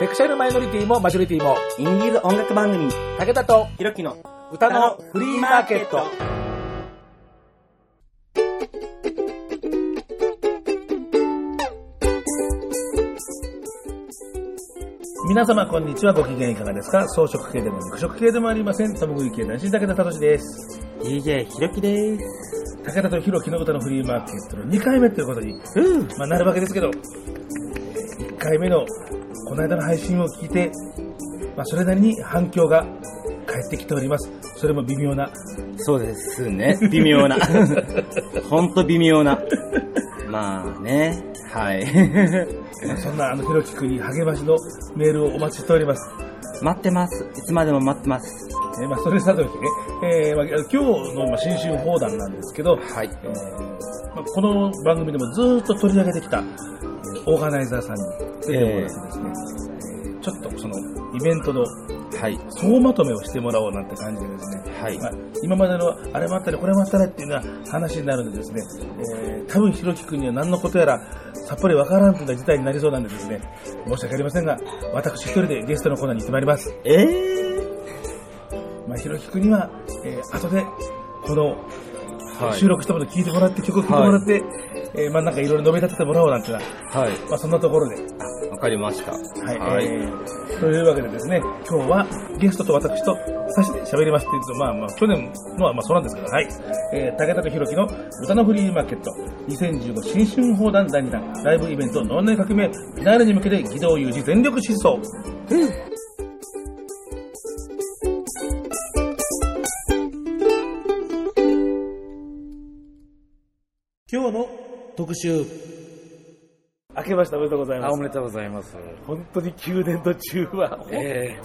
セクシャルマイノリティもマジョリティもインディーズ音楽番組武田とひろきの歌のフリーマーケット。皆様こんにちは。ご機嫌いかがですか？草食系でも肉食系でもありません。トムグイ系男子武田聡です。 DJ ひろきです。武田とひろきの歌のフリーマーケットの2回目ということに、なるわけですけど、1回目のこの間の配信を聞いて、それなりに反響が返ってきております。それも微妙な。そうですね、微妙な本当微妙なそんなひろきくんに励ましのメールをお待ちしております。待ってます。いつまでも待ってます。それさておきね、今日の新春放談なんですけど、この番組でもずっと取り上げてきたオーガナイザーさんに出てもらってですね、ちょっとそのイベントの総まとめをしてもらおうなんて感じでですね、今までのあれもあったりこれもあったりっていうような話になるんでですね、多分ひろきくんには何のことやらさっぱりわからんという事態になりそうなんでですね、申し訳ありませんが私一人でゲストのコーナーに行ってまいります。ひろきくんには、後でこの収録したものを聴いてもらって曲を聴いてもらって、なんかいろいろ述べ立ててもらおうなんてな、そんなところで。わかりました。というわけでですね、今日はゲストと私と差しで喋りますっていうと、去年のはそうなんですけど、武田とひろきの歌のフリーマーケット2015新春放談第2弾ライブイベント脳内革命フィナーレに向けて義堂裕二全力疾走。今日の特集、明けましておめでとうございます。おめでとうございます。本当に9年度中は年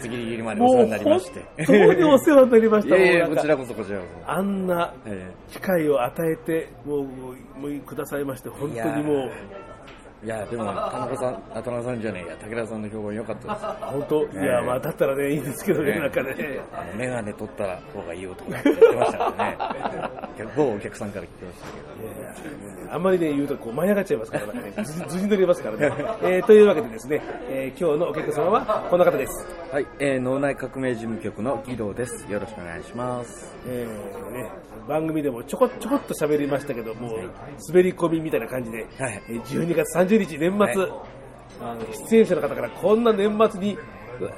末ギリギリまでお世話になりまして、本当にお世話になりました。こちらこそこちらこそ、あんな機会を与えてもうくださいまして、本当にもうでも武田さんの評判良かったです。本当、だったらね、いいんですけどね、メガネ取った方がいいよとか言ってましたからね某お客さんから聞きましたけど、あんまりね言うと舞い上がっちゃいますからねずじ取りますからねというわけでですね、今日のお客様はこの方です。脳内革命事務局の義堂です。よろしくお願いします。番組でもちょこっと喋りましたけど、もう滑り込みみたいな感じで、12月30日年末、出演者の方からこんな年末に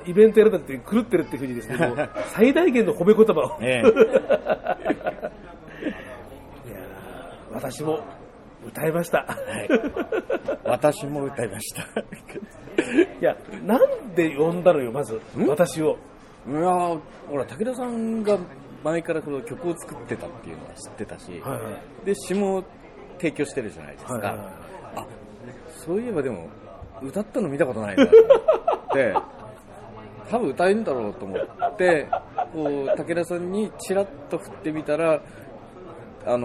イベントやるなんて狂ってるっていうふうにですね、もう最大限の褒め言葉を、いや私も歌いました、私も歌いましたいや、なんで呼んだのよ、まず私を。ほら、武田さんが前からこの曲を作ってたっていうのは知ってたし、で詞も提供してるじゃないですか、そういえばでも歌ったの見たことないなと思って多分歌えるんだろうと思ってこう武田さんにチラッと振ってみたら、あっ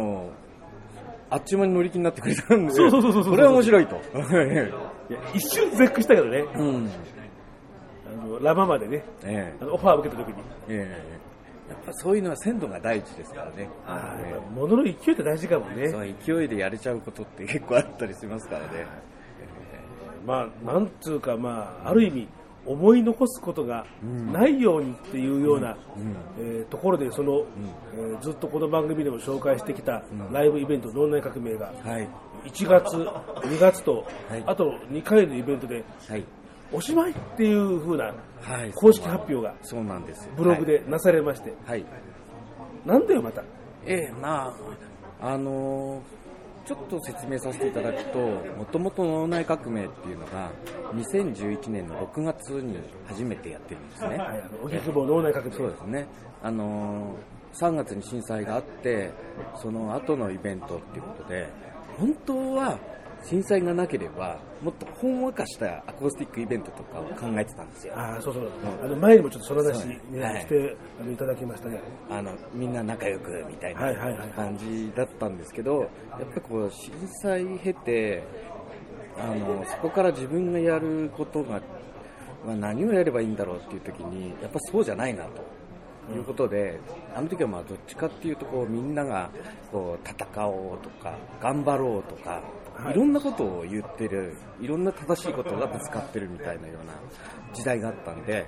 ちゅう間に乗り気になってくれたんで、これは面白いといや一瞬絶句したけどね、ラマまでね、オファーを受けた時に、やっぱそういうのは鮮度が第一ですからね。物の勢いって大事かもね。その勢いでやれちゃうことって結構あったりしますからね。なんつうか、ある意味思い残すことがないようにっていうようなところで、ずっとこの番組でも紹介してきたライブイベント脳内革命が1月、2月とあと2回のイベントでおしまいっていう風な公式発表がブログでなされまして、なんだよまた。ちょっと説明させていただくと、もともと脳内革命っていうのが2011年の6月に初めてやってるんですね。お客も脳内革命。そうですね。3月に震災があって、その後のイベントっていうことで、本当は震災がなければもっとほんわかしたアコースティックイベントとかを考えてたんですよ。前にもちょっとその話していただきましたね。みんな仲良くみたいな感じだったんですけど、やっぱこう震災経て、そこから自分がやることが、何をやればいいんだろうっていう時に、やっぱそうじゃないなということで、あの時はどっちかっていうと、みんながこう戦おうとか頑張ろうとかいろんなことを言ってる、いろんな正しいことがぶつかってるみたいなような時代があったんで、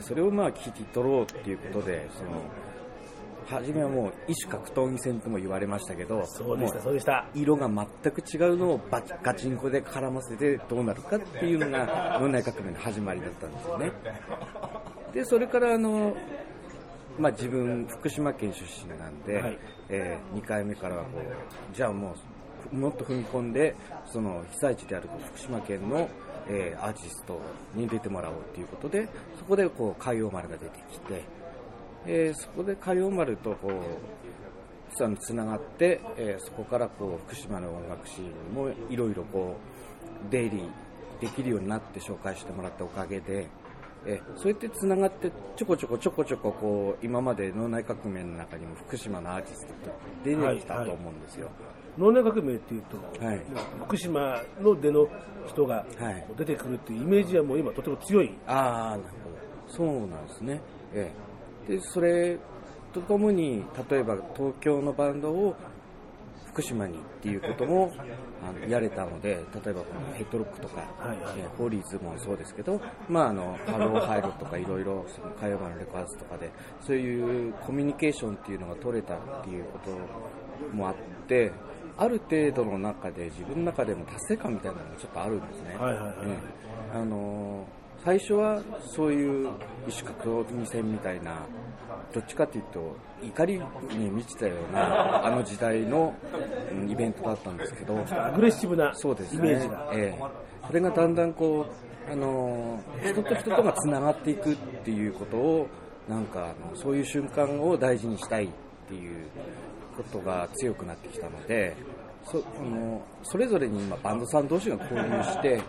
それをまあ聞き取ろうっていうことで、その初めはもう異種格闘技戦とも言われましたけど、色が全く違うのをガチンコで絡ませてどうなるかっていうのが脳内革命の始まりだったんですよね。でそれからまあ、自分福島県出身なんで、はい、2回目からはこうじゃあもうもっと踏み込んでその被災地である福島県の、アーティストに出てもらおうということで、そこでこう海王丸が出てきて、そこで海王丸とこうつながって、そこからこう福島の音楽シーンにもいろいろ出入りできるようになって紹介してもらったおかげで、そうやってつながってちょこちょここう今まで脳内革命の中にも福島のアーティストって出てきたと思うんですよ、はいはい、脳内革命っていうと、はい、福島の出の人が出てくるっていうイメージはもう今とても強い、ああ、なるほど、そうなんですね、でそれとともに例えば東京のバンドを福島にっていうこともやれたので、例えばこのヘッドロックとか、ホーリーズもそうですけど、まあ、ハローハイロとかいろいろ海洋版のレコアーズとかでそういうコミュニケーションっていうのが取れたっていうこともあって、ある程度の中で自分の中でも達成感みたいなのがちょっとあるんですね、はいはいはい、最初はそういう異種格闘技戦みたいな、どっちかというと怒りに満ちたようなあの時代のイベントだったんですけど、アグレッシブなイメージが、そうですね、それがだんだんこう人と人とがつながっていくっていうことを、なんかそういう瞬間を大事にしたいっていうことが強くなってきたので、それぞれに今バンドさん同士が交流して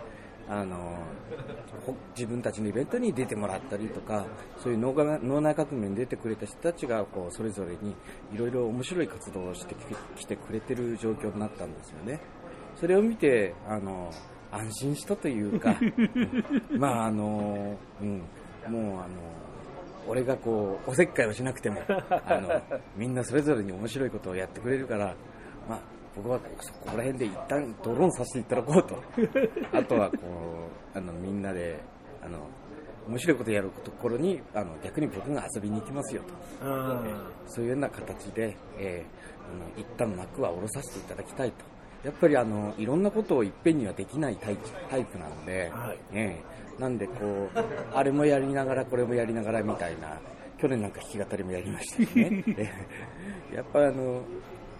自分たちのイベントに出てもらったりとか、そういう脳内革命に出てくれた人たちがこうそれぞれにいろいろ面白い活動をしてきてくれてる状況になったんですよね。それを見て安心したというかまあもう俺がこうおせっかいをしなくてもみんなそれぞれに面白いことをやってくれるから、まあ僕はそこら辺で一旦ドローンさせていただこうとあとはこうみんなで面白いことやるところに逆に僕が遊びに行きますよと、そういうような形で、一旦幕は下ろさせていただきたいと。やっぱりいろんなことをいっぺんにはできないタイプなので、はい、なんでこうあれもやりながらこれもやりながらみたいな、去年なんか弾き語りもやりましたしねやっぱり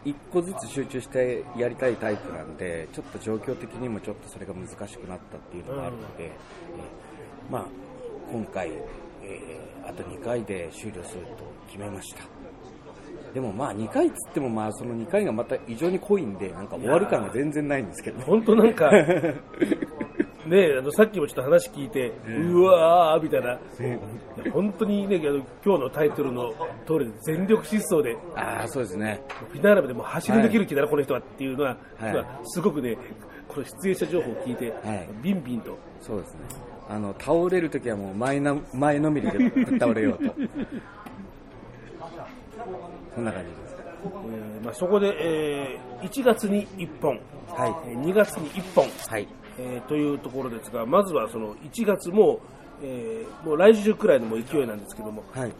一個ずつ集中してやりたいタイプなんで、ちょっと状況的にもちょっとそれが難しくなったっていうのがあるので、まあ今回、あと2回で終了すると決めました。でもまあ2回っつっても、まあその2回がまた異常に濃いんで、なんか終わる感が全然ないんですけど、本当なんかね、さっきもちょっと話聞いて、うわーみたいな、本当にね、今日のタイトルの通りで全力疾走で、あ、そうですね、フィナーラまでも走り抜ける気だな、はい、この人はっていうのは、はい、すごくね、この出演者情報を聞いて、はい、ビンビンと、そうですね、倒れるときはもう前のめりでぶっ倒れようとそんな感じです。まあ、そこで、1月に1本、はい、2月に1本、はい、というところですが、まずはその1月も、もう来週くらいのもう勢いなんですけども、はい、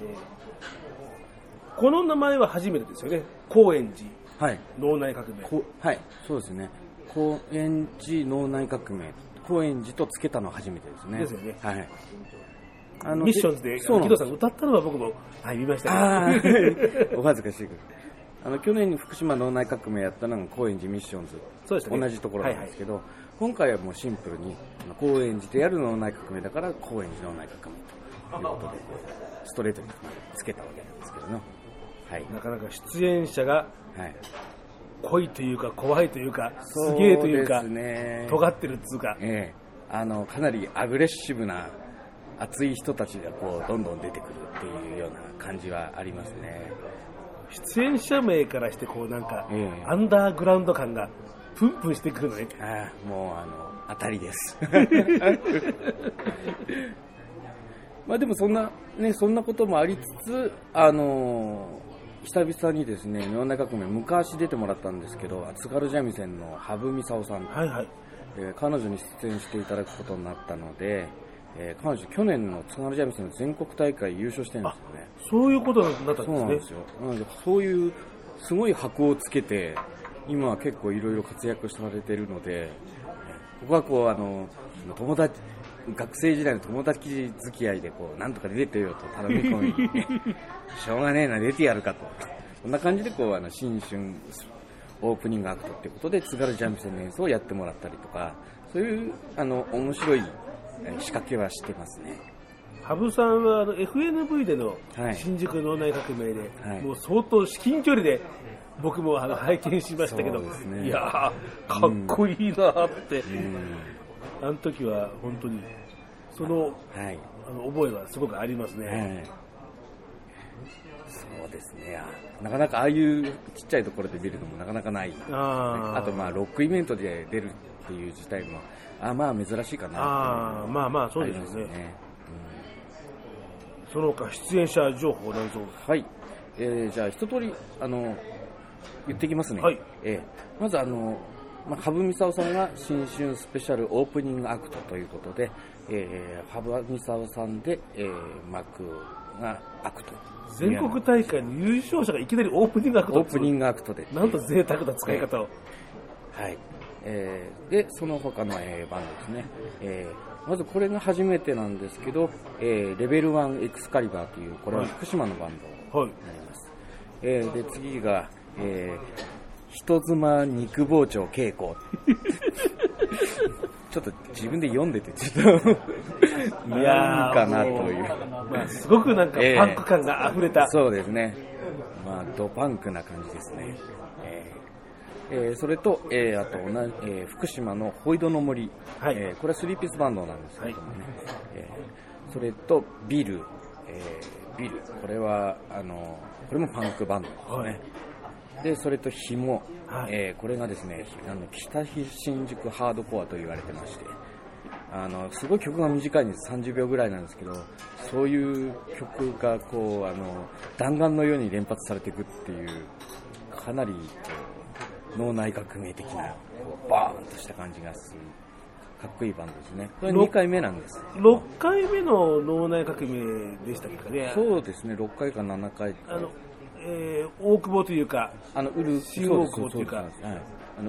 この名前は初めてですよね、高円寺、はい、脳内革命、はい、そうですね、高円寺脳内革命、高円寺とつけたのは初めてですね、ですよね、はい、ミッションズで木戸さん歌ったのは僕も、はい、見ましたお恥ずかしいけど、去年に福島脳内革命やったのが高円寺ミッションズ、そうですね、同じところなんですけど、はいはい、今回はもうシンプルに高円寺でやる脳内革命だから高円寺脳内革命ということでストレートにつけたわけなんですけどね、はい、なかなか出演者が濃いというか怖いというかすげえというか尖ってるというか、かなりアグレッシブな熱い人たちがこうどんどん出てくるっていうような感じはありますね。出演者名からしてこうなんかアンダーグラウンド感がプンプンしてくるのね。ああ、もう当たりですまあでもそんなね、そんなこともありつつ久々にですね、明大革命昔出てもらったんですけど、津軽三味線の羽生美沙夫さん、はいはい、彼女に出演していただくことになったので、彼女去年の津軽三味線の全国大会優勝してるんですよね。そういうことになったんですね。そうなんですよ。なのでそういうすごい箔をつけて今は結構いろいろ活躍されてるので、僕はこう友達、学生時代の友達付き合いでこうなんとか出てよと頼み込みしょうがねえな出てやるかと、そんな感じでこう新春オープニングアクトっていうことで津軽三味線の演奏をやってもらったりとか、そういう面白い仕掛けはしてますね。羽生さんはFNV での新宿の明大革命で、はい、もう相当至近距離で僕も拝見しましたけど、ね、いやかっこいいなって、あの時は本当にその、はい、覚えはすごくありますね、はい、そうですね。なかなかああいうちっちゃいところで見るのもなかなかない。 あとロックイベントで出るっていう自体もまあ珍しいかなというのもありますね。まあそうですね、うん、その他出演者情報なんぞ、はい、じゃあ一通り言ってきますね、はい。まず羽生美沙夫さんが新春スペシャルオープニングアクトということで、羽生美沙夫さんで、幕がアクト、全国大会の優勝者がいきなりオープニングアクトでなんと贅沢な使い方を、はい。でその他の、バンドですね、まずこれが初めてなんですけど、レベル1エクスカリバーというこれは福島のバンドになります、はい。で次が、人妻肉包丁稽古ちょっと自分で読んでてちょっといやかなという、すごくなんかパンク感が溢れた、そうですね、ドパンクな感じですね。それと、あと同じ、福島のホイドの森、はい、これはスリーピースバンドなんですけどもね、はい。それとビルこれはこれもパンクバンドですね、はい。でそれと紐、はい、これがですね北新宿ハードコアと言われてまして、すごい曲が短いんです。30秒ぐらいなんですけど、そういう曲がこう弾丸のように連発されていくっていう、かなり脳内革命的なこうバーンとした感じがするかっこいいバンドですね。これ2回目なんです。6回目の脳内革命でしたっけね。そうですね、6回か7回か大久保というか新大久保というか、はい、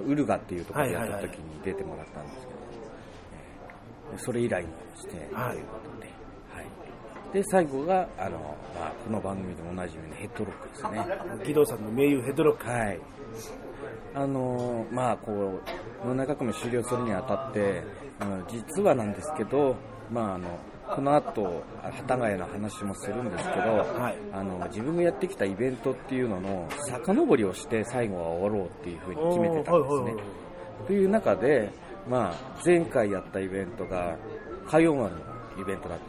ウルガっていうところでやった時に出てもらったんですけど、それ以来にして、はい、ということで、はい。で最後がこの番組でもおなじみのヘッドロックですね。義堂さんの名優ヘッドロック、はい。こう明大革命終了するにあたって実はなんですけど、この後幡ヶ谷の話もするんですけど、はい、自分がやってきたイベントっていうのの遡りをして最後は終わろうっていうふうに決めてたんですね、はいはいはい。という中で、前回やったイベントが海洋丸のイベントだっ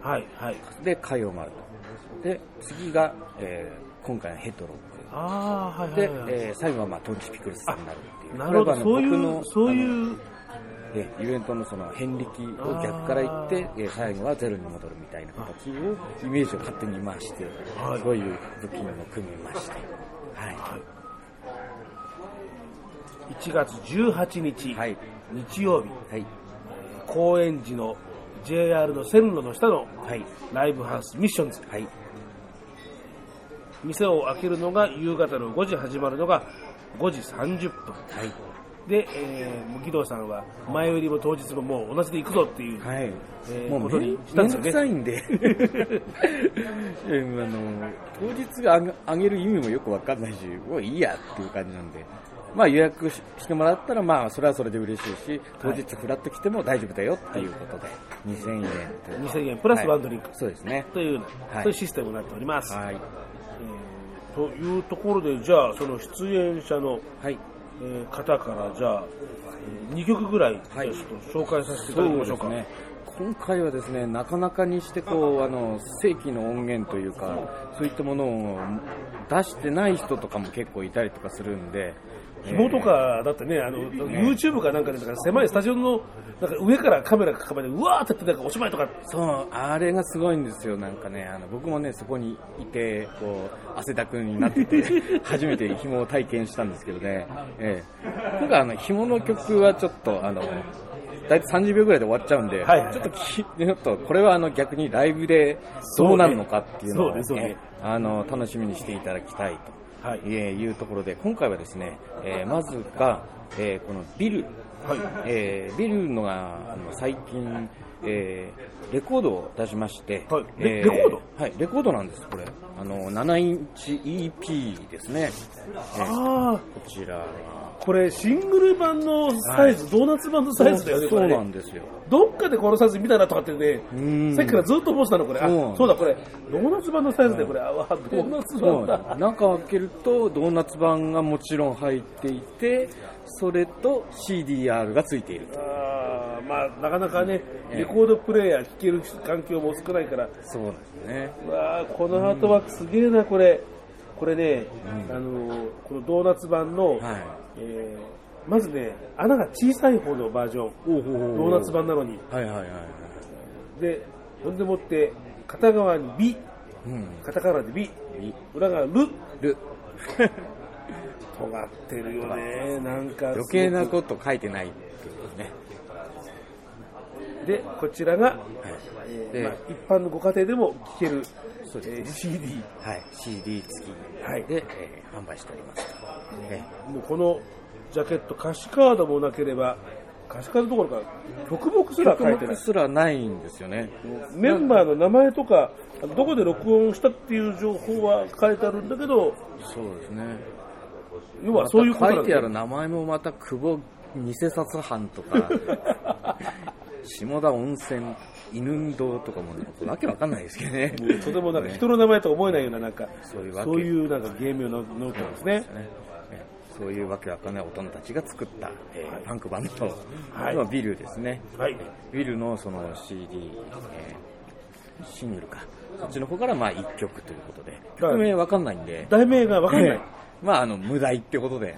た、はいはい、で海洋丸で次が、今回のヘッドロック、あ、はいはいはい、で、最後はトンチピクルスさんになるっていう。なるほど、そういうイベントのその遍歴を逆から言って、最後はゼロに戻るみたいな形をイメージを勝手に回して、はい、そういう武器を組みまして、はいはい。1月18日、はい、日曜日、はい、高円寺の JR の線路の下のライブハウスミッションズ、はい、店を開けるのが夕方の5時、始まるのが5時30分、はい。で、義堂さんは前よりも当日ももう同じで行くぞっていう、はい、もうめんどくさいんで当日が上げる意味もよく分かんないし、もういいやっていう感じなんで、予約してもらったらそれはそれで嬉しいし、当日フラッと来ても大丈夫だよっていうことで、はい、2000円プラスワンドリンク、はい、そうですね、という、はい、そういうシステムになっております、はい。というところで、じゃあその出演者の、はい、方からじゃあ2曲ぐらいちょっと紹介させていただきましょうか、はい。そうですね、今回はですねなかなかにしてこう正規の音源というかそういったものを出してない人とかも結構いたりとかするんで、ひもとかだってね、YouTube かなんかで、狭いスタジオのなんか上からカメラ構えて、うわーってやって、なんかおしまいとか、そう、あれがすごいんですよ、なんかね、僕もね、そこにいて、こう汗だくになってて、初めてひもを体験したんですけどね、今回、ひもの曲はちょっと、大体30秒ぐらいで終わっちゃうんで、はいはい、ちょっとこれは逆にライブでどうなるのかっていうのを楽しみにしていただきたいというところで、今回はですね、まずが、このビル、ビルのが最近、レコードを出しまして、はい、レコード、はい、レコードなんです、これ7インチ EP ですね。こちらこれシングル版のサイズ、はい、ドーナツ版のサイズだよね。そうなんですよ。どっかでこのサイズ見たなとかってね、さっきからずっと思ってたのこれ。そうだ、これドーナツ版のサイズで、これドーナツ版だ。中を開けるとドーナツ版がもちろん入っていて、それと CDR がついていると。まあなかなかね、レコードプレーヤー聴ける環境も少ないから。そうですね。わあ、このアートワークすげえな、これ。これね、このドーナツ版の、まずね、穴が小さい方のバージョン、ドーナツ版なのに、で、ほんでもって片側にビ、片側でビ、裏側ル尖ってるよね、なんか余計なこと書いてないってことね。で、こちらが、一般のご家庭でも聴ける、そうですね、CD、CD 付きで、販売しております。もうこのジャケット、歌詞カードもなければ、歌詞カードどころか曲目すら書いてない、曲目すらないんですよね。メンバーの名前とかどこで録音したっていう情報は書いてあるんだけど、そうですね、要はそういうことなんで、書いてある名前もまた久保偽札藩とか下田温泉犬堂とかも、ね、わけわかんないですけどね。とてもなんか人の名前と思えないような、なんかそういうなんかゲームのノートなんですね。そういうわけわかんない大人たちが作った、パンクバンド、ビルですね。ビルのその CD、シングルか、そっちの方からまあ1曲ということで、曲名わかんないんで、題名がわかんない、まあ無題ってことで、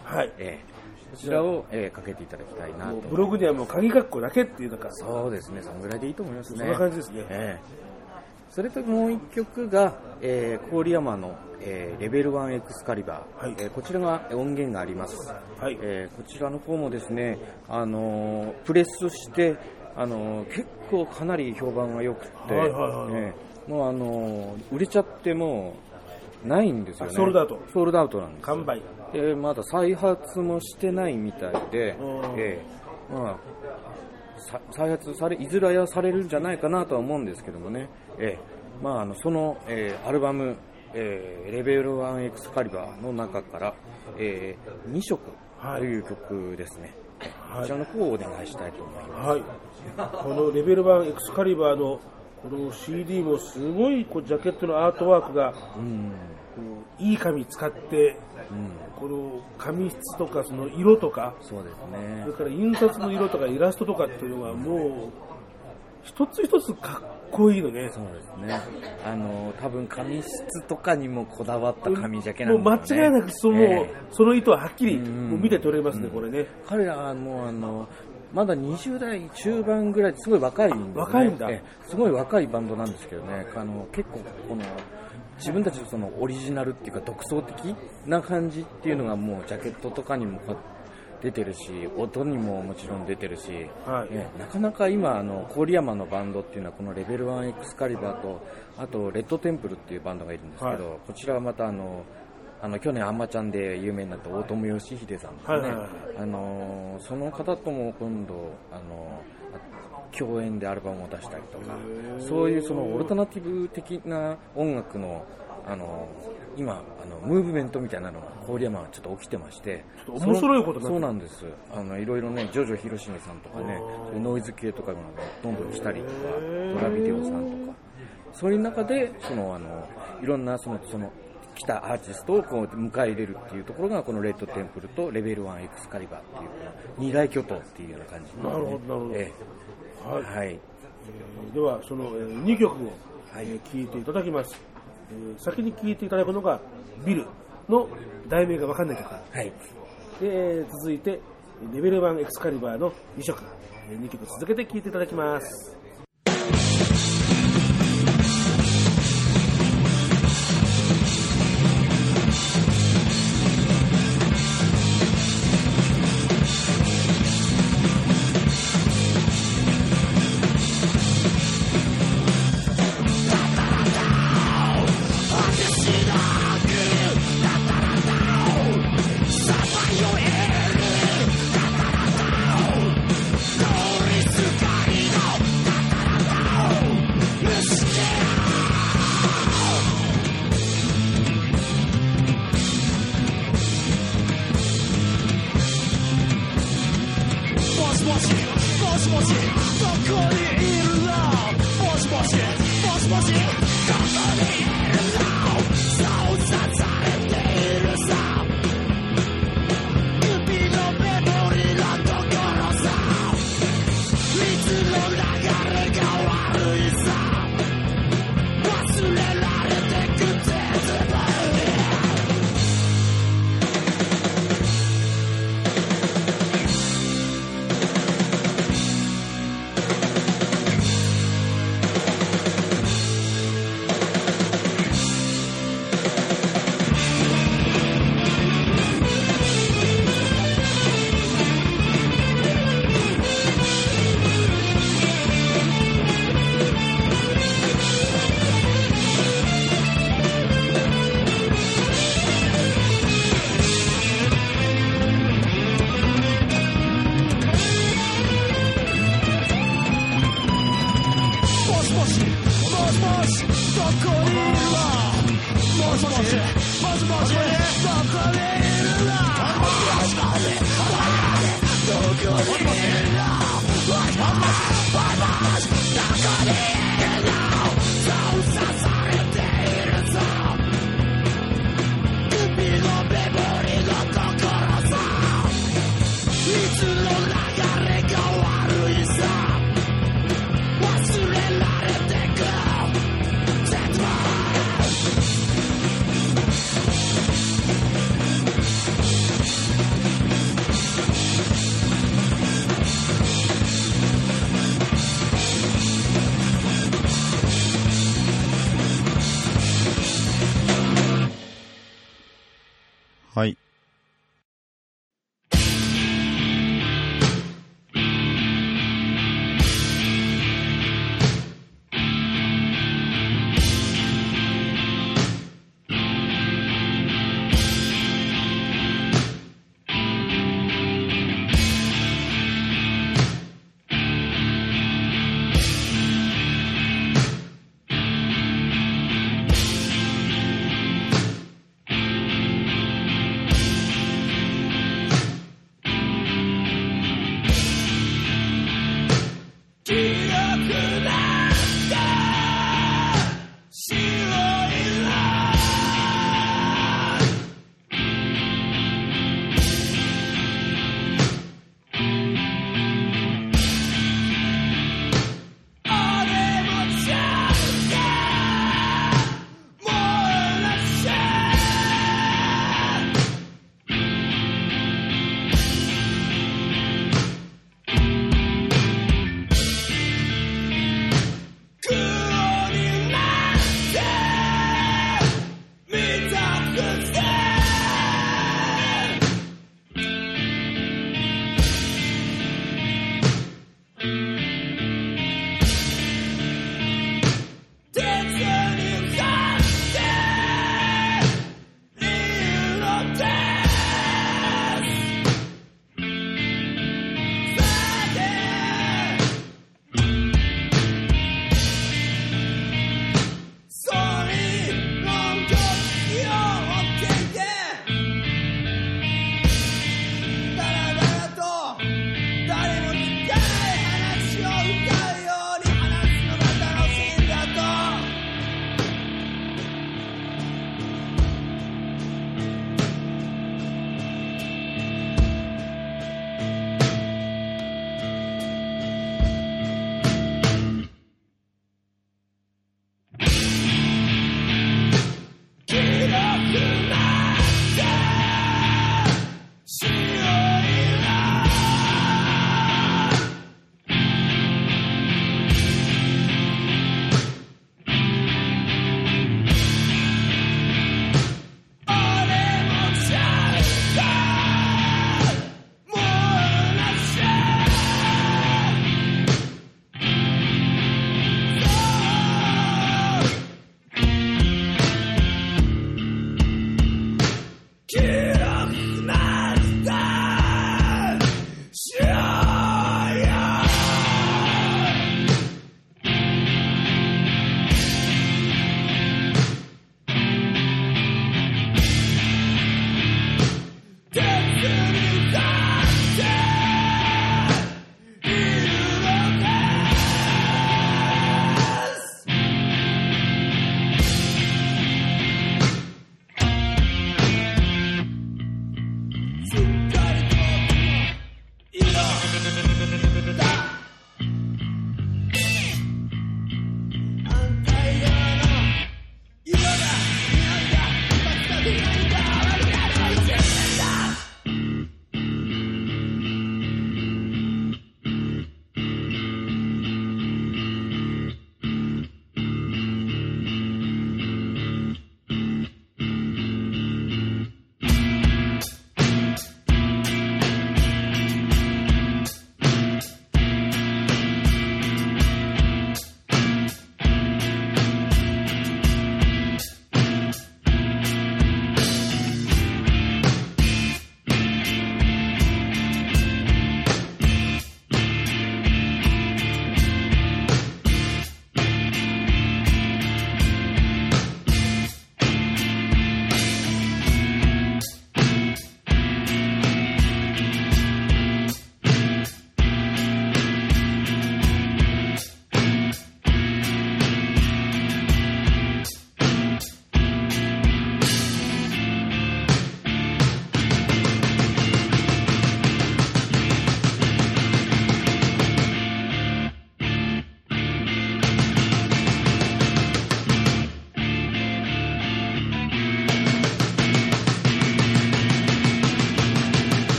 こちらを、かけていただきたいなと。ブログにはもう鍵括弧だけっていうのか。そうですね、そのぐらいでいいと思いますね。そんな感じですね。それともう一曲が、郡山の、レベル1エクスカリバー、こちらが音源があります。こちらの方もですね、プレスして、結構かなり評判が良くて、もう売れちゃってもうないんですよね。ソールドアウト。ソールドアウトなんですよ。完売。で、まだ再発もしてないみたいで、再発されいずれはされるんじゃないかなとは思うんですけどもね。その、アルバム、レベル1エクスカリバーの中から、2色という曲ですね。こちらの方をお願いしたいと思います。このレベル1エクスカリバーのこの CD もすごい、ジャケットのアートワークが、いい紙使って、この紙質とかその色とか、そうですね、それから印刷の色とかイラストとかっていうのはもう一つ一つかっこいいのね。そうですね。多分紙質とかにもこだわった紙ジャケなんですよね。もう間違いなくその意図ははっきりもう見て取れますね、これね。彼らはもうまだ20代中盤ぐらいですごい若いんですね。若いんだ。すごい若いバンドなんですけどね、結構この自分たちのそのオリジナルっていうか独創的な感じっていうのがもうジャケットとかにも出てるし、音にももちろん出てるし、なかなか今郡山のバンドっていうのはこのレベル1エクスカリバーと、あとレッドテンプルっていうバンドがいるんですけど、こちらはまた去年アンマちゃんで有名になった大友義秀さんですね。その方とも今度共演でアルバムを出したりとか、そういうそのオルタナティブ的な音楽の今ムーブメントみたいなのが郡山はちょっと起きてまして、ちょっと面白いことになって。そうなんです。いろいろね、ジョジョ広重さんとかね、ノイズ系とかもどんどん来たりとか、ドラビデオさんとか、そういう中でいろんなその来たアーティストをこう迎え入れるっていうところが、このレッドテンプルとレベル1エクスカリバーっていう二大巨頭っていうような感じになるので、ではその2曲を聴いていただきます。先に聴いていただくのがビルの題名が分かんない曲、続いてレベル1エクスカリバーの2色、2曲続けて聴いていただきます。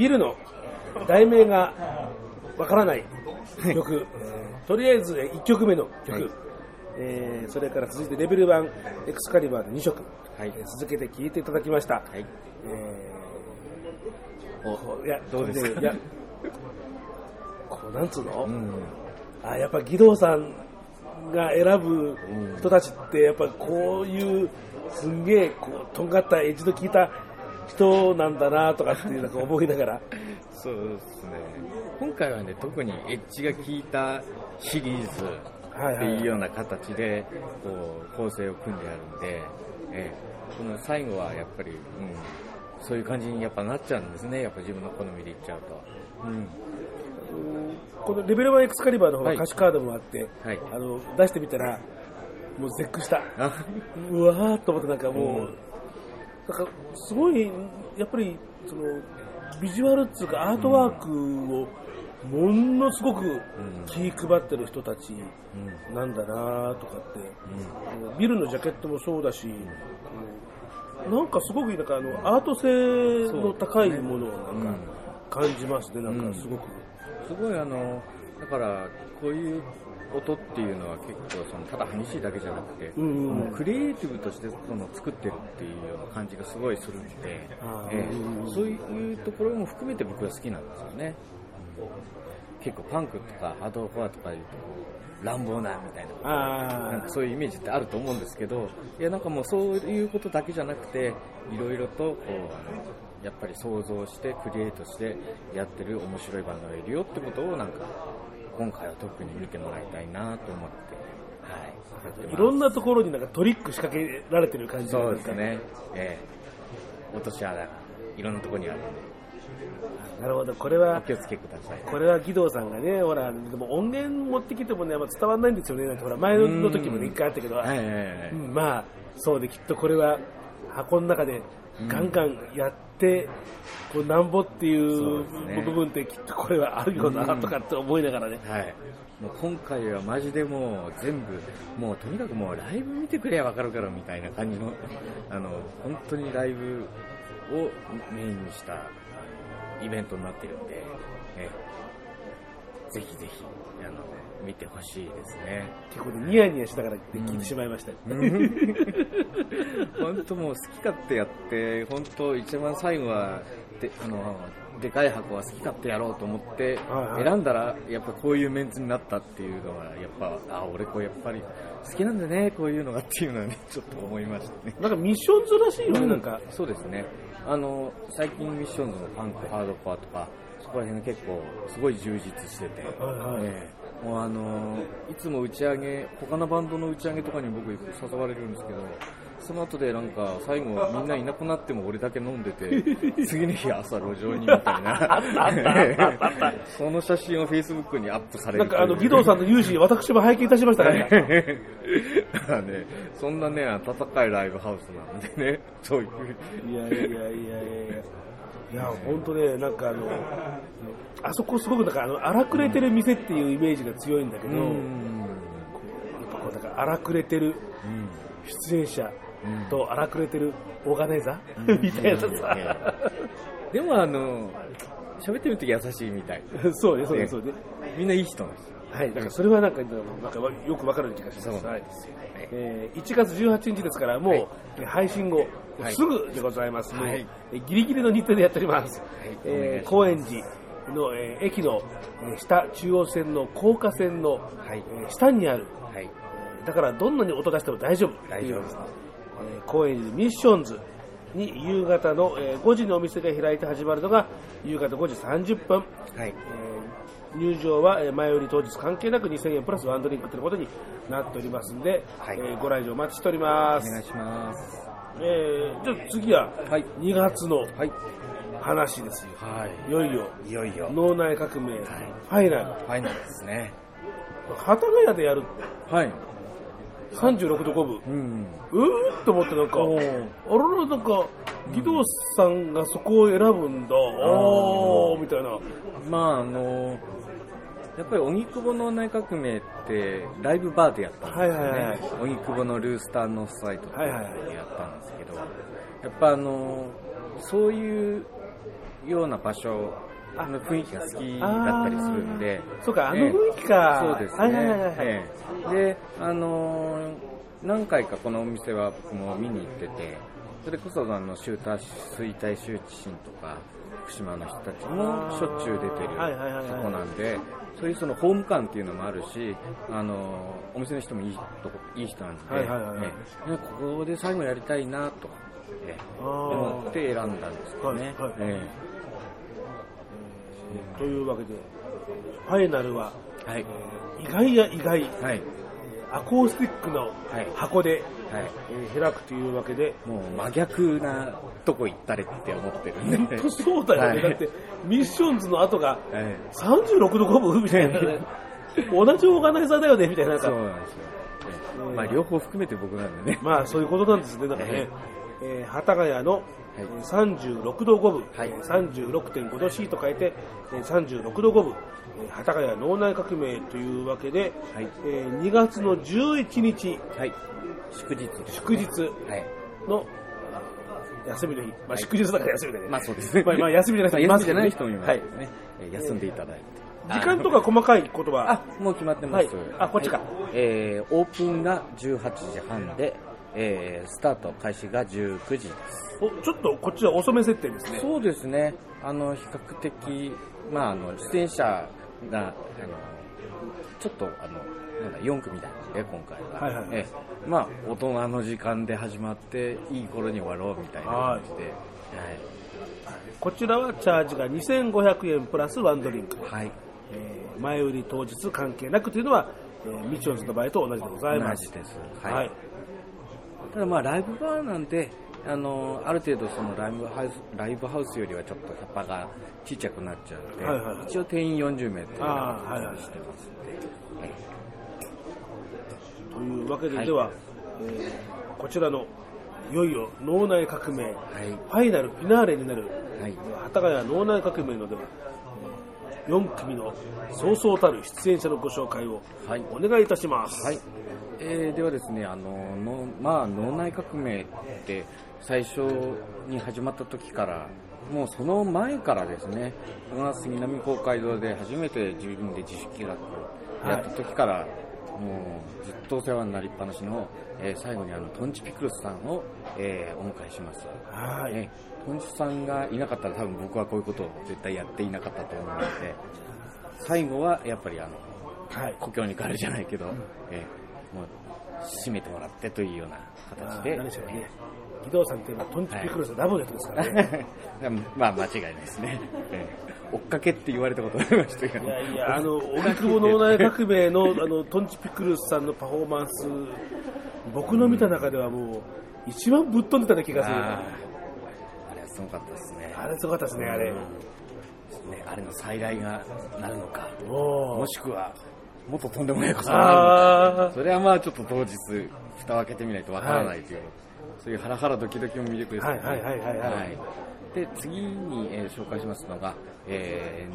ビルの題名がわからない曲、はい、とりあえず1曲目の曲、はい、それから続いてレベル1エクスカリバーで2色、はい、続けて聴いていただきました、はい、いやどうですか、いやこうなんつうの、うん、あやっぱ義堂さんが選ぶ人たちってやっぱこういうすんげえとんがったエッジの効いた人なんだなとかっていうのを思いながらそうですね、今回はね特にエッジが効いたシリーズっていうような形でこう構成を組んであるんで、この最後はやっぱり、うん、そういう感じにやっぱなっちゃうんですね、やっぱ自分の好みでいっちゃうと、うん、このレベル1エクスカリバーの方が歌詞カードもあって、はいはい、出してみたらもう絶句したうわーっと思って、なんかもう、うん、なんかすごいやっぱりそのビジュアルっていうかアートワークをものすごく気配ってる人たちなんだなとかって、うん、ビルのジャケットもそうだし、うん、なんかすごくなんかアート性の高いものをなんか感じますね、なんかすごく、うん、すごいだからこういう音っていうのは結構そのただ激しいだけじゃなくて、クリエイティブとしてその作ってるっていうような感じがすごいするんで、そういうところも含めて僕は好きなんですよね。結構パンクとかハードコアとかいうと乱暴なみたいな、なんかそういうイメージってあると思うんですけど、いやなんかもうそういうことだけじゃなくていろいろとこうやっぱり想像してクリエイトしてやってる面白いバンドがいるよってことをなんか今回は特に見てもらいたいなと思って、はい、いろんなところになんかトリック仕掛けられてる感じなんですかね。そうですね、落とし穴がいろんなところにあるんで、なるほど、これはお気をつけください。これは義堂さんがね、ほらでも音源持ってきてもね、まあ、伝わらないんですよね。なんてほら前の時もね一回あったけど、はいはいはい、まあそうで、きっとこれは箱の中でガンガンやってこうなんぼっていう部分ってきっとこれはあるよなとかって思いながらね、はい、もう今回はマジでもう全部もうとにかくもうライブ見てくれや分かるからみたいな感じの本当にライブをメインにしたイベントになってるんで、ぜひぜひ見てほしいですね。結構ニヤニヤしながら聞いてしまいました、うん、本当もう好き勝手やって、本当一番最後は でかい箱は好き勝手やろうと思って選んだらやっぱこういうメンツになったっていうのはやっぱ俺こうやっぱり好きなんだねこういうのがっていうのはねちょっと思いましたね。なんかミッションズらしいよね、なんか、うん、そうですね、最近ミッションズのパンクハードコアとかそこら辺が結構すごい充実してて、もういつも打ち上げ、他のバンドの打ち上げとかに僕誘われるんですけど、その後でなんか最後みんないなくなっても俺だけ飲んでて次の日朝路上にみたいなその写真を Facebook にアップされる。なんか義堂さんの友人私も拝見いたしましたからねだからね、そんなね温かいライブハウスなんでねそういういやいやいやいやいや本当ね、なんかあそこすごくなんか荒くれてる店っていうイメージが強いんだけど、こうなんか荒くれてる出演者と荒くれてるオーガナイザー、みたいなさ、でも喋ってる時優しいみたいそうねそうねそうね、みんないい人なんですよ。はい、だからそれはなんかよくわかる気がします。そうなんですよ、1月18日ですからもう、はい、配信後すぐでございます、はい、ギリギリの日程でやっております、はい、高円寺の、駅の下、中央線の高架線の、はい、下にある、はい、だからどんなに音出しても大丈夫、大丈夫です、高円寺ミッションズに夕方の、5時のお店が開いて始まるのが夕方5時30分、はい、入場は前売り当日関係なく2000円プラスワンドリンクということになっておりますので、はい、ご来場お待ちしております。お願いします。じゃあ次は2月の話ですよ。はい、いよいよ脳内革命、はい、ファイナルですね。幡ヶ谷でやる。はい。36度5分、うん、と思ってなんかあらら、なんか義堂さんがそこを選ぶんだ、みたいな。まあやっぱり荻窪の内革命ってライブバーでやったんですよね、荻窪のルースターノースサイトってやったんですけど、やっぱそういうような場所の雰囲気が好きだったりするので、そうか、あの雰囲気か、そうですね、で、何回かこのお店は僕も見に行ってて、それこそ衰退羞恥心とか福島の人たちもしょっちゅう出てるとこなんで、そういうそのホーム感っていうのもあるし、お店の人もいい人なんで、ここで最後やりたいなと思って選んだんですよね。というわけでファイナルは、意外や意外、アコースティックの箱で開くというわけで、もう真逆なとこ行ったれって思ってるんでそうだよね、だってミッションズの後が36度5分みたいな、同じオーガナイザーだよねみたいな、そうなんですよ、まあ、両方含めて僕なんでね、まあそういうことなんですね。だからね、幡ヶ谷の36度5分、36.5 度 C と書いて36度5分、幡ヶ谷脳内革命というわけで、2月の11日、祝日の休みの日、まあ、祝日だから休みだね、まあそうですね、まあ、休みじゃない人いますけどね、休んでいただいて、時間とか細かいことはもう決まってます、こっちか、オープンが18時半で、スタート開始が19時です。ちょっとこっちは遅め設定ですね。そうですね、比較的、出演者がちょっと4組だったので今回は、大人の時間で始まっていい頃に終わろうみたいな感じで、こちらはチャージが2500円プラスワンドリンク、前売り当日関係なくというのは、ミチョンズの場合と同じでございます。同じです、ただライブバーなんで、ある程度そのライブハウスよりはちょっとキャパが小さくなっちゃうので、一応定員40名というのはしてますので、というわけで、では、こちらのいよいよ脳内革命、ファイナルフィナーレになる幡ヶ谷脳内革命のでは4組のそうそうたる出演者のご紹介をお願いいたします。ではですね、脳内革命って最初に始まった時から、もうその前からですね、5月南公会堂で初めて自分で自主企画やった時から、もうずっとお世話になりっぱなしの、最後にトンチピクルスさんを、お迎えします。トンチさんがいなかったら多分僕はこういうことを絶対やっていなかったと思うので、最後はやっぱり故郷に帰るじゃないけど、もう締めてもらってというような形で、義堂さんといえばトンチピクルスダブルですからねまあ間違いないですね追っかけって言われたことありましたけど、荻窪脳内革命のトンチピクルスさんのパフォーマンス、僕の見た中ではもう一番ぶっ飛んでたな気がする。あれはすごかったですね。あれの再来がなるのか、もしくはもっととんでもないことになる。それはまあちょっと当日蓋を開けてみないとわからないという、そういうハラハラドキドキも魅力ですね。で次に、紹介しますのが、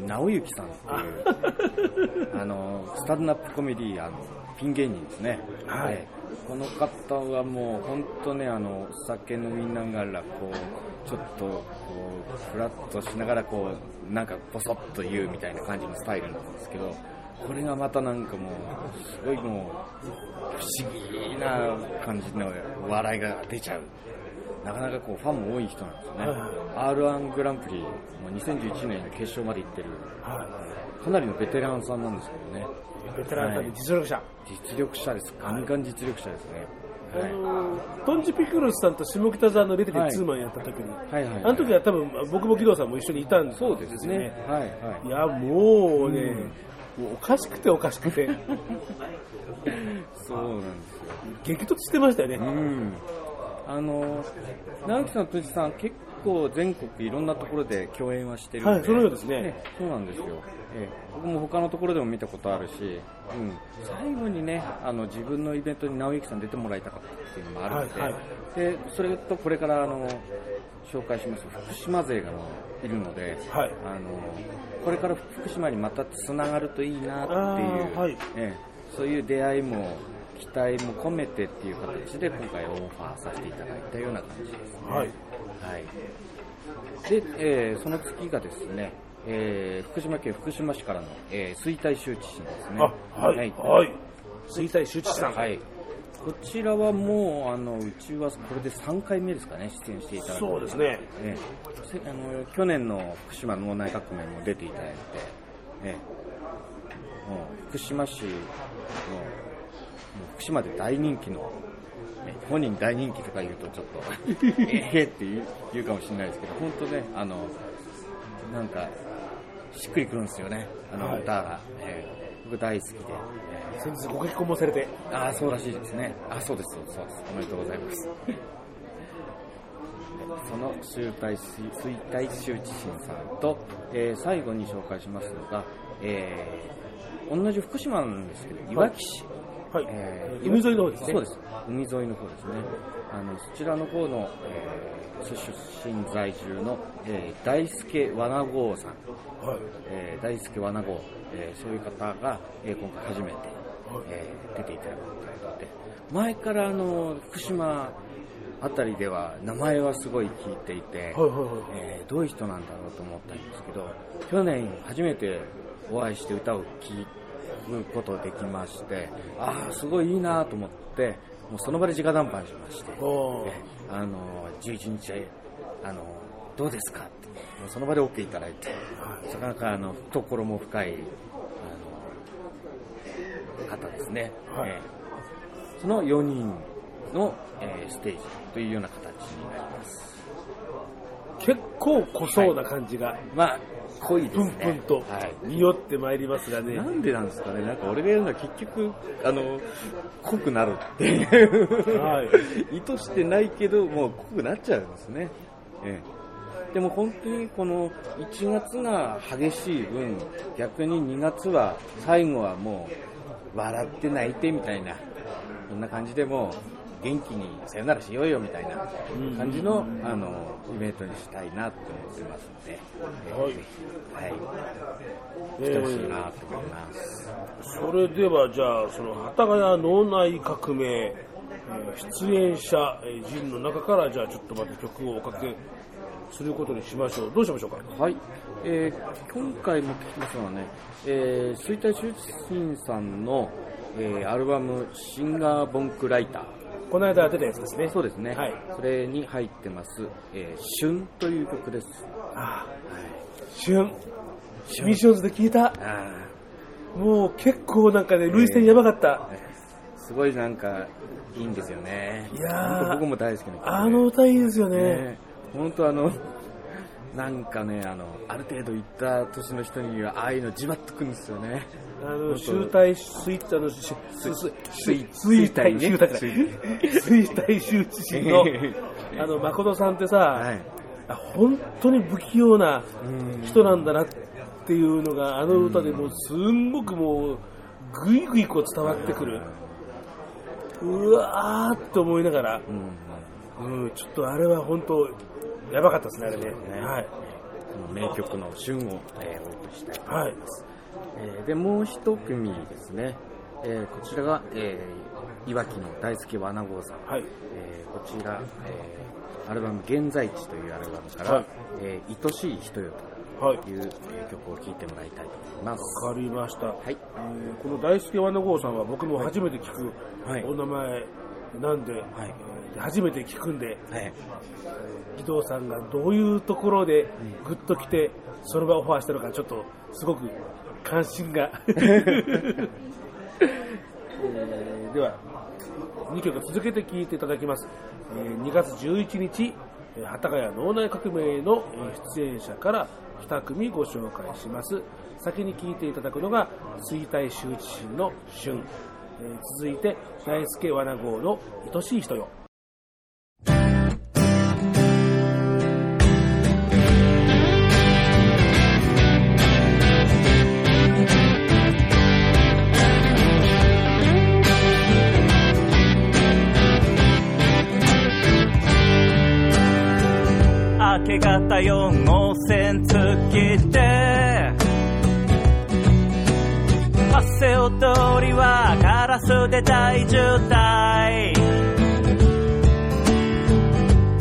直之さんっていうスタンダップコメディアンピン芸人ですね。この方はもう本当ね、お酒飲みながらこうちょっとこうフラッとしながらこうなんかボソッと言うみたいな感じのスタイルなんですけど、これがまたなんかもうすごいもう不思議な感じの笑いが出ちゃう、なかなかこうファンも多い人なんですよね。R1 グランプリも2011年の決勝まで行ってる、かなりのベテランさんなんですけどね。ベテランさんで実力者、です。ガンガン実力者ですね。トンチピクルスさんと下北沢のレディでツーマンやった時に、あの時は多分僕も義堂さんも一緒にいたんですよね。そうですね。いやもうね、おかしくてそうなんですよ。激突してましたよね。直樹さんと藤さん結構全国いろんなところで共演はしてるんで、そのようですね。そうなんですよ。僕も他のところでも見たことあるし、最後にね、自分のイベントに直之さん出てもらいたかったっていうのもあるので、でそれとこれから紹介します福島勢がいるので、これから福島にまたつながるといいなっていう、そういう出会いも期待も込めてっていう形で今回オファーさせていただいたような感じですね。はい。はい、で、その次がですね、福島県福島市からの、衰退周知市ですね。あ、はい。はい。はい、衰退周知市さん。はい。こちらはもううちはこれで3回目ですかね、出演していただいて。そうですね。去年の福島脳内革命も出ていただいて、福島市の福島で大人気の、本人大人気とか言うとちょっとって言うかもしれないですけど、本当ね、なんかしっくりくるんですよね、歌が。僕大好きで、先日ご結婚もされて、ああそうらしいですね。あ、そうですそうです。おめでとうございます。その衰退周知審さんと、最後に紹介しますのが、同じ福島なんですけど、いわき市。はい。海沿いの方ですね。そうです。海沿いの方ですね。そちらの方の、出身在住の、大輔わなごうさん。はい。大輔わなごう、そういう方が、今回初めて、出ていただくことがあって、前から福島あたりでは名前はすごい聞いていて、どういう人なんだろうと思ったんですけど、去年初めてお会いして歌を聴くことができまして、ああすごいいいなと思って、もうその場で直談判しまして、11日どうですかってその場で OK いただいて、なかなか懐も深い方ですね、はい。その4人の、ステージというような形になります。結構濃そうな感じが、はい、まあ濃いですね。プンプンと匂ってまいりますがね、はい、なんでなんですかね。なんか俺がやるのは結局濃くなるっていう、はい、意図してないけどもう濃くなっちゃうんですね、でも本当にこの1月が激しい分、逆に2月は最後はもう笑って泣いてみたいな、そんな感じでも元気にさよならしようよみたいな感じの、イベントにしたいなと思ってますので、ぜひ来てほしいなと思います。それではじゃあその幡ヶ谷脳内革命出演者陣の中から、じゃあちょっとまた曲をおかけすることにしましょう。どうしましょうか。はい、今回も聞きますのはね、衰退周知審さんの、アルバムシンガーボンクライター、この間出たやつですね。そうですね、はい、それに入ってます、旬という曲です。あ、旬ミッションズで聴いた。もう結構なんかね、類似点やばかった、すごいなんかいいんですよね。いや僕も大好きな曲で、歌いいですよね。本当なんかね、ある程度いった年の人にはああいうのじわっとくるんですよね。衰退衰退の衰退の衰退周知審の誠さんってさ、はい、本当に不器用な人なんだなっていうのが歌でもうすんごくもうぐいぐいこう伝わってくる。うわーって思いながら、ちょっとあれは本当やばかったですね、あれね。はい。名曲の旬をお送りしたいと思います。でもう一組ですね。こちらが、いわきの大輔わなごうさん。はい。こちら、アルバム現在地というアルバムから、はい、愛しい人よという、曲を聴いてもらいたいと思います。わかりました。はい。この大輔わなごうさんは僕も初めて聞くお名前なんで。はい。初めて聞くんで、義堂さんがどういうところでグッと来てその場をオファーしたのか、ちょっとすごく関心がでは2曲続けて聴いていただきます。2月11日幡ヶ谷脳内革命の出演者から2組ご紹介します。先に聴いていただくのが衰退周知審の旬、続いて大輔わなごうの愛しい人よ。明け方4号線付きでバス通りはカラスで大渋滞、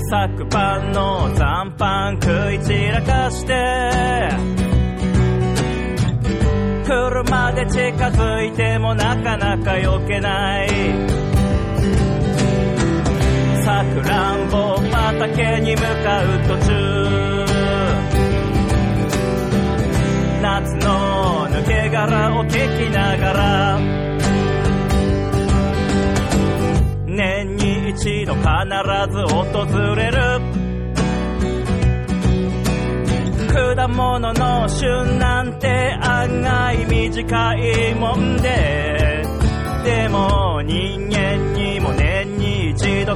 昨晩の残飯食い散らかして車で近づいてもなかなか避けない、さくらんぼ畑に向かう途中、夏の抜け殻を聞きながら、年に一度必ず訪れる果物の旬なんて案外短いもんで、でも人間にも年に一度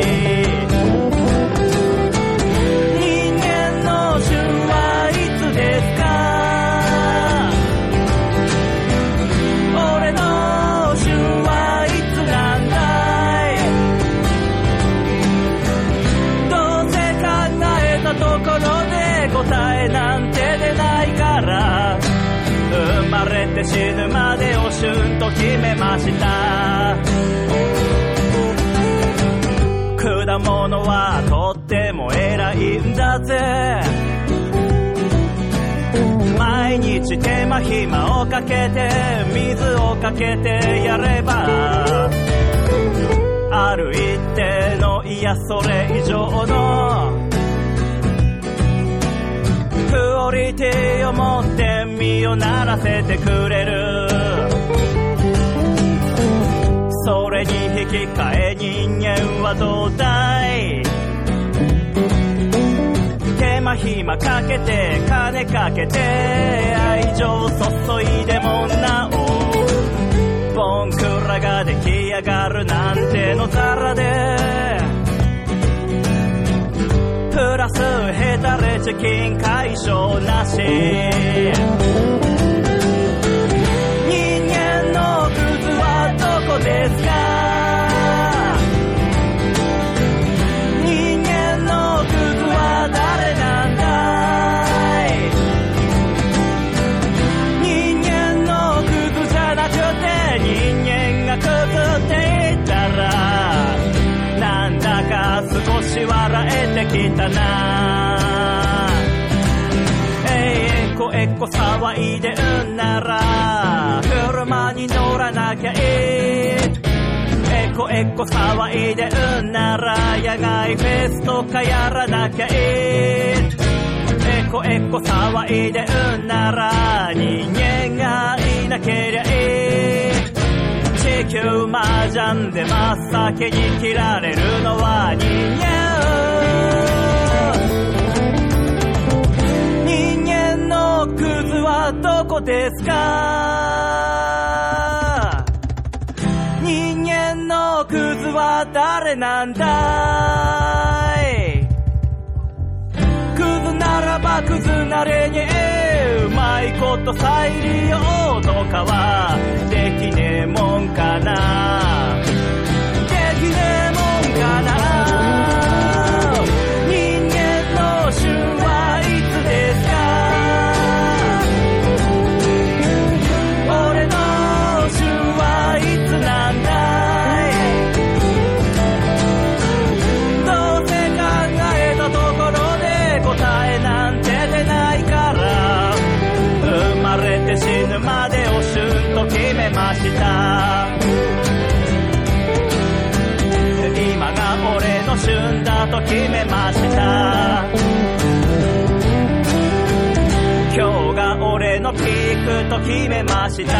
人間の旬はいつですか、俺の旬はいつなんだい、どうせ考えたところで答えなんて出ないから、生まれて死ぬまでを旬と決めました。果物はとっても偉いんだぜ、毎日手間暇をかけて水をかけてやれば、ある一定のいやそれ以上のクオリティを持って身を鳴らせてくれる、それに引き換え人間はどうだい、手間暇かけて金かけて愛情注いでもなおボンクラが出来上がるなんてのザラで、プラスヘタレチキン解消なし、人間のクズはどこですか、人間のクズは誰なんだい、人間のクズじゃなくて人間がクズって言ったらなんだか少し笑えてきたな、えこえこ騒いでんなら車に乗らなきゃいい、えこえこ騒いでんなら野外フェスとかやらなきゃいい、えこえこ騒いでんなら人間がいなけりゃいい、地球マージャンで真っ先に切られるのは人間、人間のクズはどこですか、人間のクズは誰なんだい、クズならばクズなりにうまいこと再利用とかはできねえもんかな、できねえもんかな、人間の旬はいつですか、俺の旬はいつなんだい、どうせ考えたところで答えなんて出ないから、生まれて死ぬまでを旬と決めました。今が俺の旬だと決めました。今日が俺のピークと決めました。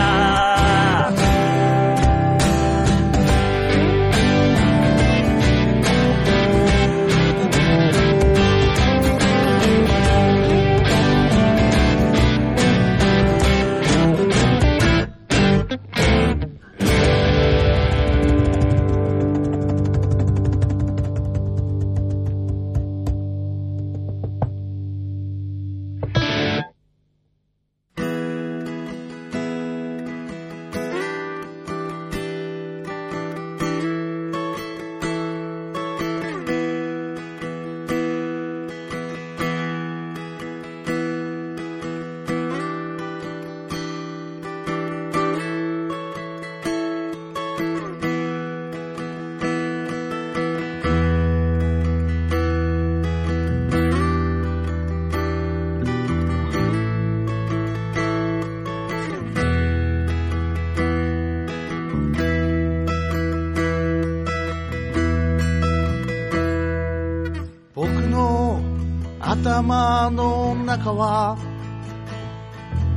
頭の中は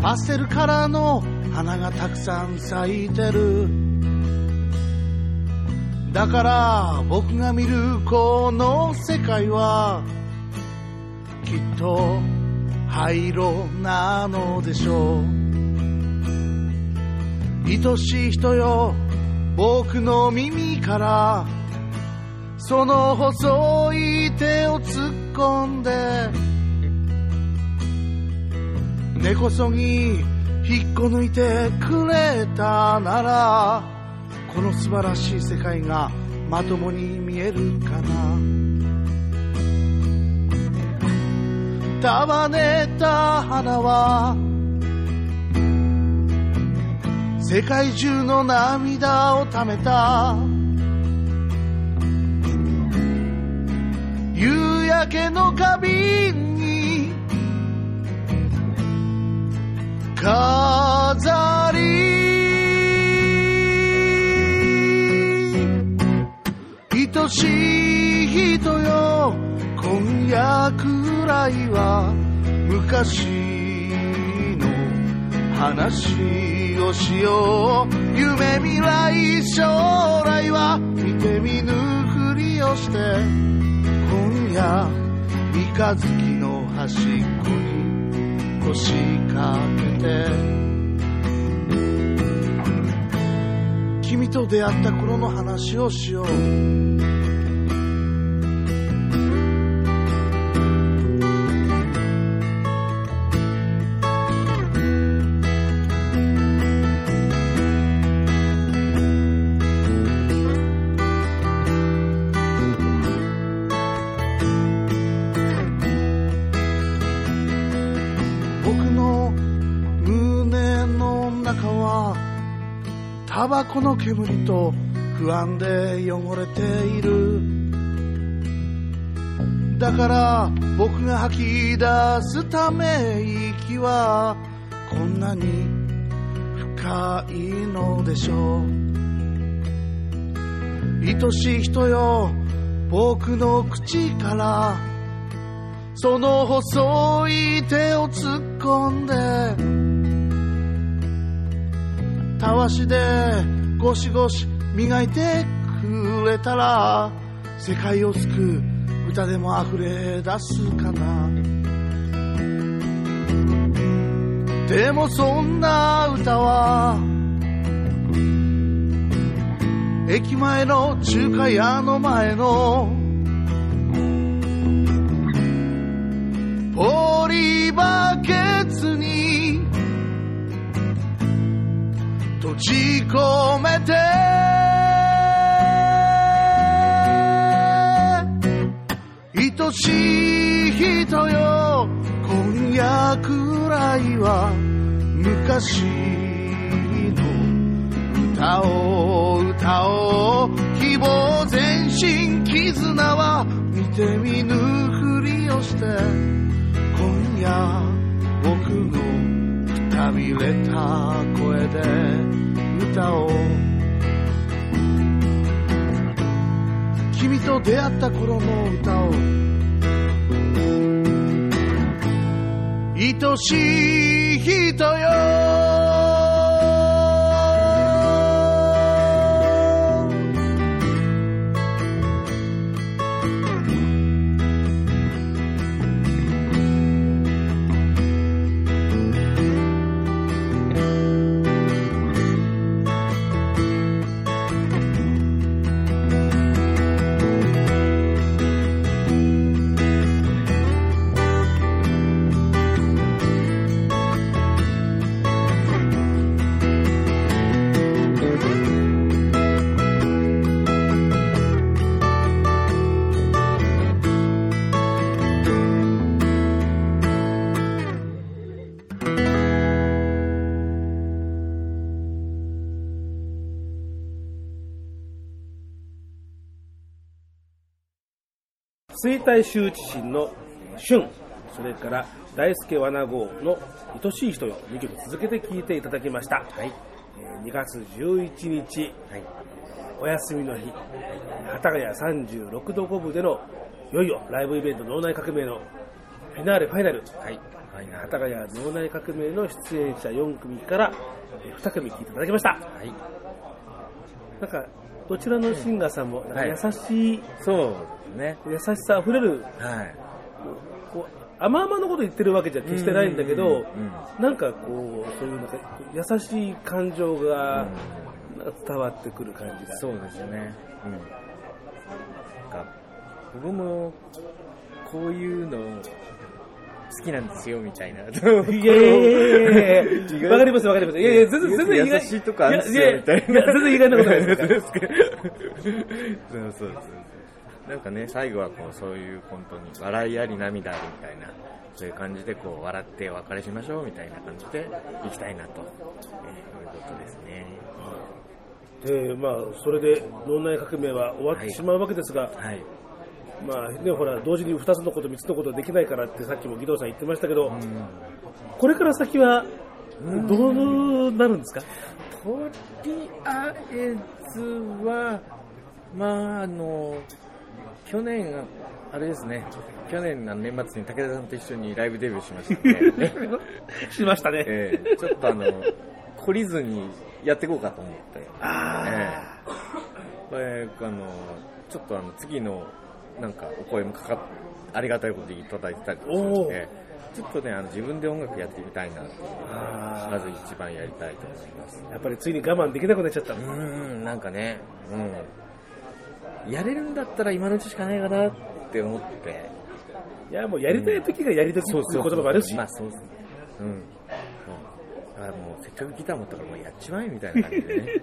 パステルカラーの花がたくさん咲いてる。だから僕が見るこの世界はきっと灰色なのでしょう。愛しい人よ、僕の耳からその細い手を突っ込んで、根こそぎ引っこ抜いてくれたなら、この素晴らしい世界がまともに見えるかな。束ねた花は世界中の涙をためた。夕焼けの花瓶に飾り、愛しい人よ、今夜くらいは昔の話をしよう。夢、未来、将来は見て見ぬふりをして、今夜三日月の端っこに腰掛けて、君と出会った頃の話をしよう。タバコの煙と不安で汚れている。だから僕が吐き出すため息はこんなに深いのでしょう。愛しい人よ、僕の口からその細い手を突っ込んで、たわしでゴシゴシ磨いてくれたら、世界を救う歌でも溢れ出すかな。でもそんな歌は駅前の中華屋の前のポリバケツに閉じ込めて、愛しい人よ、今夜くらいは昔の歌を歌おう。希望前進絆は見て見ぬふりをして、今夜僕のたびれた声で歌おう。君と出会った頃の歌を。愛しい人よ、衰退羞恥心の春、それから大輔わなごの愛しい人よ、2曲続けて聴いていただきました、はい。2月11日、はい、お休みの日、幡ヶ谷36度5分でのいよいよライブイベント脳内革命のフィナーレファイナル、はい、幡ヶ谷脳内革命の出演者4組から2組聞いていただきました、はい、なんかどちらのシンガーさんもなんか優しい、はい、そうね、優しさあふれる、はい、こう甘々のこと言ってるわけじゃ決してないんだけど、うんうんうん、なんかこうそういうなんか優しい感情が伝わってくる感じが、そうですね、うん、なんか僕もこういうの好きなんですよみたいな。いやわかりますわかります。いやいや全然優しいとかあるんですよみたいな。全然意外なことないですけど。そうです。なんかね最後はこうそういう本当に笑いあり涙ありみたいなそういう感じでこう笑ってお別れしましょうみたいな感じで行きたいなと、いうことですね。でまあそれで脳内革命は終わってしまうわけですが。はいはい、まあね、ほら同時に2つのこと3つのことできないからってさっきも義堂さん言ってましたけど、うん、これから先はどうなるんですか？とりあえずは、まあ、去年あれですね、去年の年末に武田さんと一緒にライブデビューしましたねしましたね、ちょっと懲りずにやっていこうかと思ってちょっと次のなんかお声もかかっありがたいことでいただいてたりとかしてちょっとね自分で音楽やってみたいなっていうのがまず一番やりたいと思います。やっぱりついに我慢できなくなっちゃったの。なんかね、やれるんだったら今のうちしかないかなって思って。いやもうやりたい時がやりたいっていう言葉もあるし。まあそうですね。だからもうせっかくギター持ったからもうやっちまえみたいな感じでね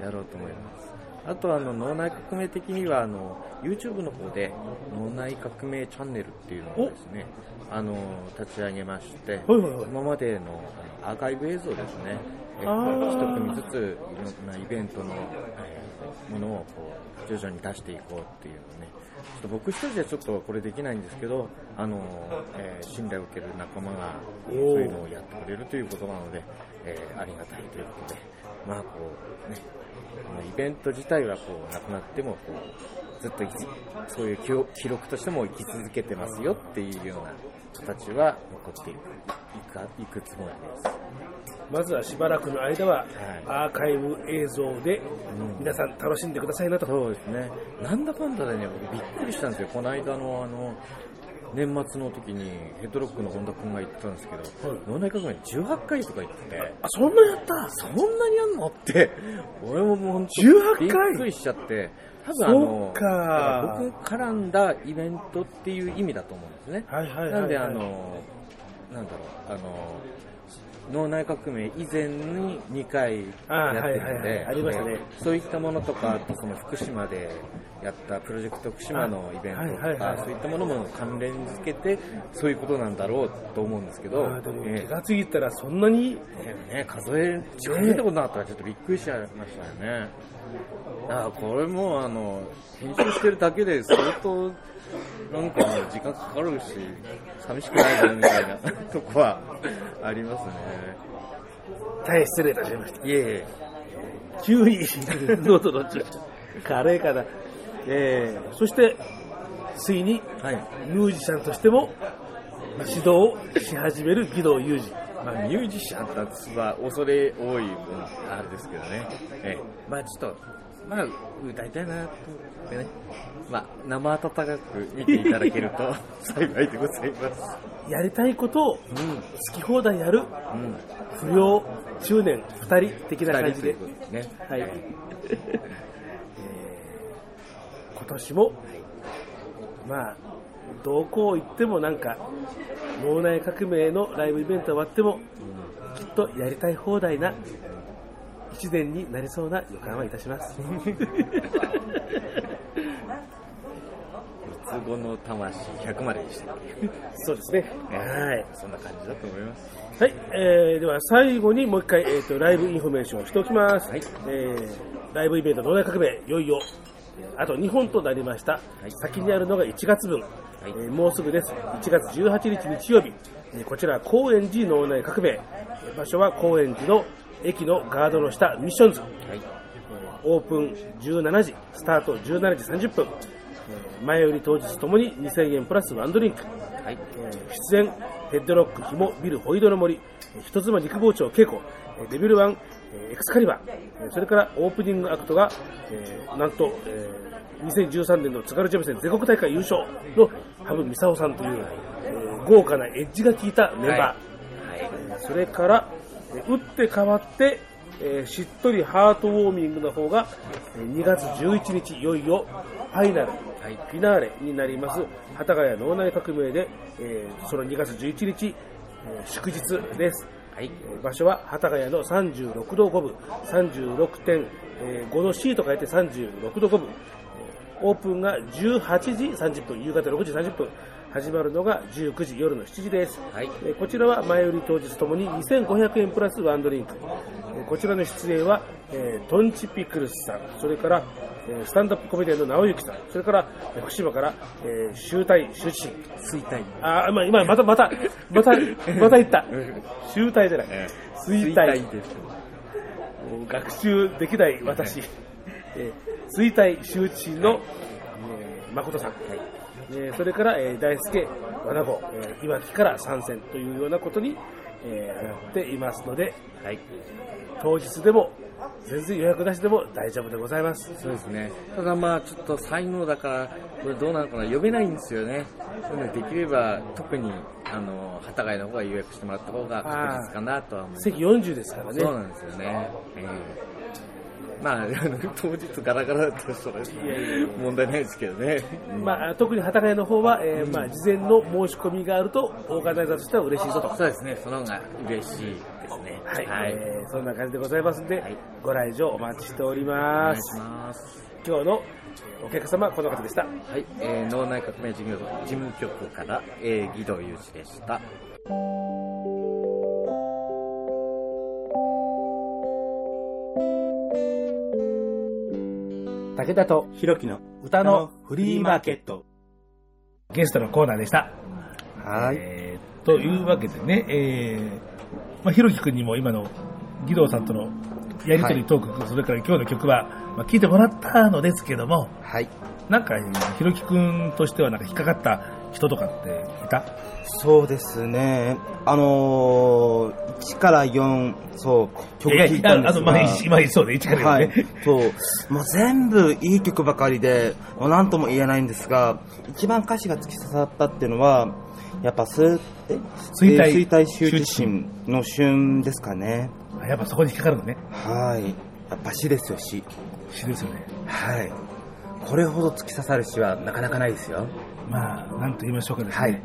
やろうと思います。あと脳内革命的にはYouTube の方で脳内革命チャンネルっていうのをですね立ち上げまして、今までのアーカイブ映像ですね、一組ずついろんなイベントの、ものをこう徐々に出していこうっていうのね、ちょっと僕一人じゃちょっとこれできないんですけど信頼を受ける仲間がそういうのをやってくれるということなので、ありがたいということで、まあこうねイベント自体はこうなくなってもこうずっとそういう記録としても生き続けてますよっていうような形は残っていくつもりです。まずはしばらくの間はアーカイブ映像で皆さん楽しんでくださいなと、そうですね。なんだかんだでね僕びっくりしたんですよ、この間の年末の時にヘッドロックの本田君が言ってたんですけど、脳内革命18回とか言ってて、あ、そんなやったそんなにやんのって俺ももう18回びっくりしちゃって、多分僕絡んだイベントっていう意味だと思うんですね、はいはいはいはい、なんでなんだろう脳内革命以前に2回やってるので、ありましたね、そういったものとか、あとその福島でやったプロジェクト福島のイベントとか、そういったものも関連づけてそういうことなんだろうと思うんですけど、気がついたらそんなに、数えたことなかったらちょっとびっくりしちゃいましたよね。これも編集してるだけで相当なんか時間かかるし寂しくないなみたいなとこはありますね。大変失礼いたしました。いえいえ、注意ノートの注意軽いかな、そしてついに、ミュージシャンとしても指導をし始める義堂裕二、ミュージシャンたちは恐れ多いあれですけどね、まあちょっとまあ歌いたいなってね、まあ生温かく見ていただけると幸いでございます。やりたいことを好き放題やる、不良中年2人的な感じで、今年も、まあどこを行ってもなんか脳内革命のライブイベント終わっても、きっとやりたい放題な一年になりそうな予感はいたします三つ子の魂100まででしたそうですね、そんな感じだと思います。はい、では最後にもう一回、ライブインフォメーションをしておきます、ライブイベント脳内革命いよいよあと2本となりました、先にあるのが1月分、もうすぐです。1月18日日曜日、こちら高円寺脳内革命、場所は高円寺の駅のガードの下ミッションズ、オープン17時、スタート17時30分、前売り当日ともに2000円プラスワンドリンク、はい、出演ヘッドロック、紐、ビル、ホイドの森、人妻肉包丁、稽古、デビルワン、エクスカリバー、それからオープニングアクトが、なんと、2013年の津軽三味線全国大会優勝の羽生操さんという、豪華なエッジが効いたメンバー、はいはい、それから打って変わって、しっとりハートウォーミングの方が2月11日いよいよファイナル、はい、フィナーレになります幡ヶ谷脳内革命で、その2月11日、祝日です、はい、場所は幡ヶ谷の36度5分 36.5 度 C と書いて36度5分オープンが18時30分夕方6時30分始まるのが19時夜の7時です、はい、こちらは前売り当日ともに2500円プラスワンドリンクこちらの出演は、トンチピクルスさんそれから、スタンドアップコメディアンの直之さんそれから福島から、集大出身衰退あ、今また言った集大じゃない衰退です学習できない私衰退周知の、誠さん、はいそれから、大輔和名子、いわきから参戦というようなことに、なっていますので、はい、当日でも全然予約なしでも大丈夫でございます。そうですね。ただまあちょっと才能だからこれどうなのかな呼べないんですよね。できれば特に幡ヶ谷の方が予約してもらった方が確実かなとは思います。席40ですからね。そうなんですよね。まあ、当日ガラガラだったらそれ問題ないですけどね、まあ、特に幡ヶ谷の方は、まあ、事前の申し込みがあるとオーガナイザーとしては嬉しいぞとそうですねその方が嬉しいですねはい、はいそんな感じでございますので、はい、ご来場お待ちしておりますお願いします今日のお客様はこの方でしたはい、脳内革命事務局から、義堂雄二でした武田とひろきの歌のフリーマーケットゲストのコーナーでしたはい、というわけでね、まあ、ひろきくんにも今の義堂さんとのやりとりトーク、はい、それから今日の曲は、まあ、聞いてもらったのですけども、はい、なんかひろきくんとしてはなんか引っかかった人とかっていた？そうですね1から4そう曲聴いたんですが今そうで1から4、はい、そうもう全部いい曲ばかりで何とも言えないんですが一番歌詞が突き刺さったっていうのはやっぱ衰退羞恥心の旬ですかねやっぱそこに引っかかるのねはいやっぱ詩ですよ詩ですよねはいこれほど突き刺さる詩はなかなかないですよまあなんと言いましょうかですね、はい、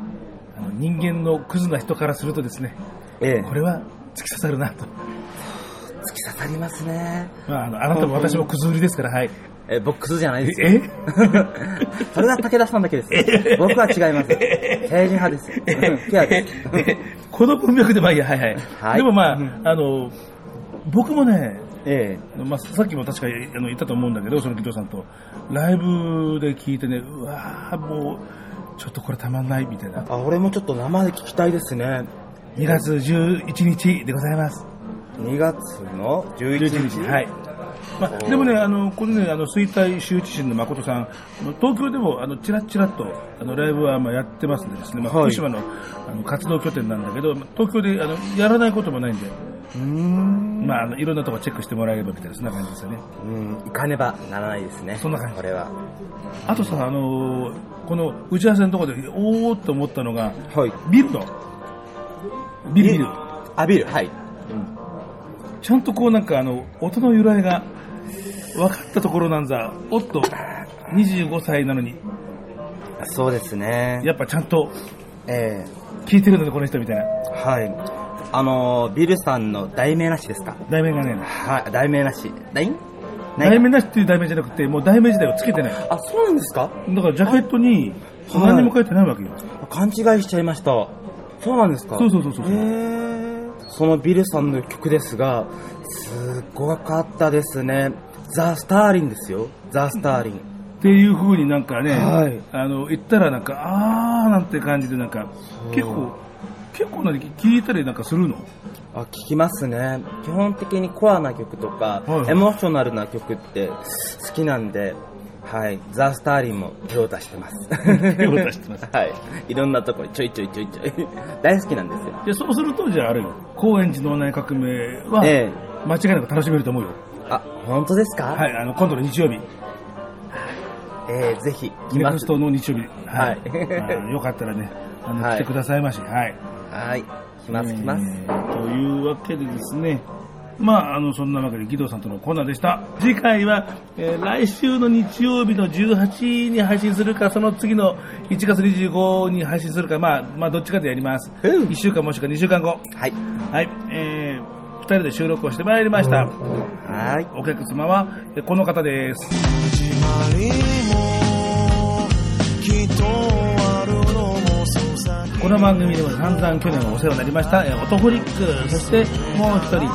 人間のクズな人からするとですね、これは突き刺さるなと突き刺さりますね、まあ、あなたも私もクズ売りですから、はい、僕クズじゃないですよそれは武田さんだけです、僕は違います成人派です、ピアですこの文脈でまあいいや、はいはいはい、でもまあ、僕もねまあ、さっきも確か言ったと思うんだけどその義堂さんとライブで聞いてねうわーもうちょっとこれたまんないみたいなあ俺もちょっと生で聞きたいですね2月11日でございます2月の11日はい、まあ、でもねこれね衰退羞恥心の誠さん東京でもチラッチラッとライブはまあやってますんでですね、まあ、福島の、活動拠点なんだけど東京でやらないこともないんでまあ、いろんなところチェックしてもらえればみたいなそんな感じですよね行かねばならないですねそんな感じこれはあとさ、この打ち合わせのところでおーっと思ったのが、はい、ビルはい、うん、ちゃんとこうなんか音の由来が分かったところなんざおっと25歳なのにそうですねやっぱちゃんと聞いてるのでこの人みたいなはいビルさんの題名なしですか題名がねはい題名なし題名なしっていう題名じゃなくてもう題名自体をつけてないあそうなんですかだからジャケットに何にも書いてないわけよ、はい、勘違いしちゃいましたそうなんですかそうそのビルさんの曲ですがすごかったですねザ・スターリンですよザ・スターリンっていう風になんかね、はい、言ったらなんかあーなんて感じでなんか結構聞いたりなんかするの？あ、聞きますね。基本的にコアな曲とか、はい、エモーショナルな曲って好きなんで、はい、ザ・スターリンも手を出してます手を出してます、はい、いろんなところにちょいちょい大好きなんですよ。いや、そうするとじゃああれよ、高円寺脳内革命は間違いなく楽しめると思うよ。あ、本当ですか。はい、今度の日曜日、ぜひ来ます。ネクストの日曜日、はいよかったらね、はい、来てくださいまし。はい、はい、来ます来ます、というわけでですね、まあ、そんなわけで義堂さんとのコーナーでした。次回は、来週の日曜日の18に配信するか、その次の1月25に配信するか、まあどっちかでやります、うん、1週間もしくは2週間後、はい、はい、2人で収録をしてまいりました。はい、お客様はこの方です。始まりもきっとあるのもそうさ。この番組では散々去年お世話になりましたオトフリック、そしてもう一人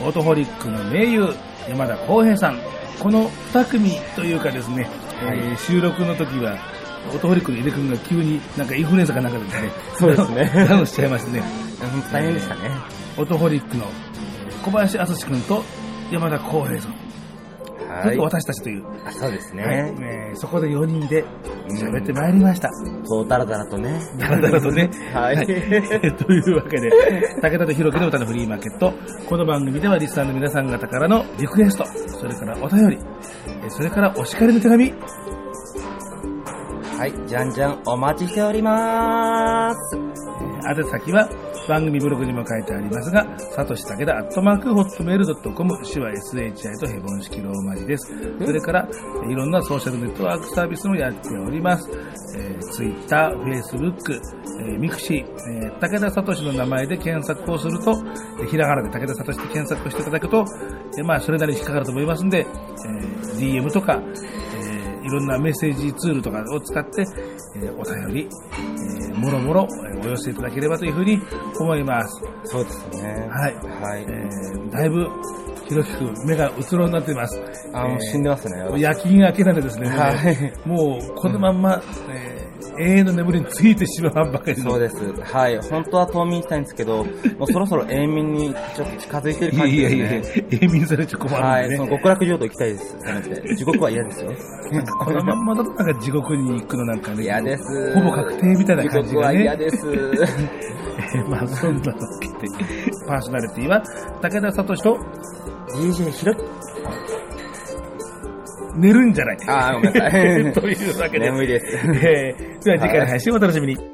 オートホリックの名優山田光平さん、この2組というかですね、はい、収録の時はオートホリックの井出君が急になんかインフルエンザかなんかでね、そうですね、ダウンしちゃいましたね大変でしたね。オートホリックの小林敦史君と山田光平さん、はい、私たちという、あ、そうですね、はい、そこで4人で喋ってまいりました、うん、そう、だらだらとねはい、はい、というわけで武田と弘樹の歌のフリーマーケット、この番組ではリスナーの皆さん方からのリクエスト、それからお便り、それからお叱りの手紙、はい、じゃんじゃんお待ちしております。宛先は番組ブログにも書いてありますが、さとし武田@hotmail.com、 手話 SHI とヘボン式ローマ字です。それからいろんなソーシャルネットワークサービスもやっております、Twitter、Facebook、Mixi、武田さとしの名前で検索をすると、ひらがなで武田さとしで検索していただくと、まあ、それなりに引っかかると思いますので、DM とか、いろんなメッセージツールとかを使って、お便り、もろもろお寄せいただければというふうに思います。そうですね。はい。はい。だいぶ広く目がうつろになっています。もう死んでますね。夜勤明けなんでですね。はい。もうこのまんま、永遠の眠りについてしまうばかり。そうです。はい。本当は冬眠したいんですけど、もうそろそろ永眠にちょっと近づいてる感じですね。いや永眠されちゃ困るんでね。はい。その極楽浄土行きたいです。地獄は嫌ですよ。このまんまだとなんか地獄に行くのなんかね。嫌です。ほぼ確定みたいな感じがね。嫌です。まあそんなときでパーソナリティは武田聡と DJ ひろき。寝るんじゃない。ああ、ごめんなさい。というわけで眠いです。では次回の配信をお楽しみに。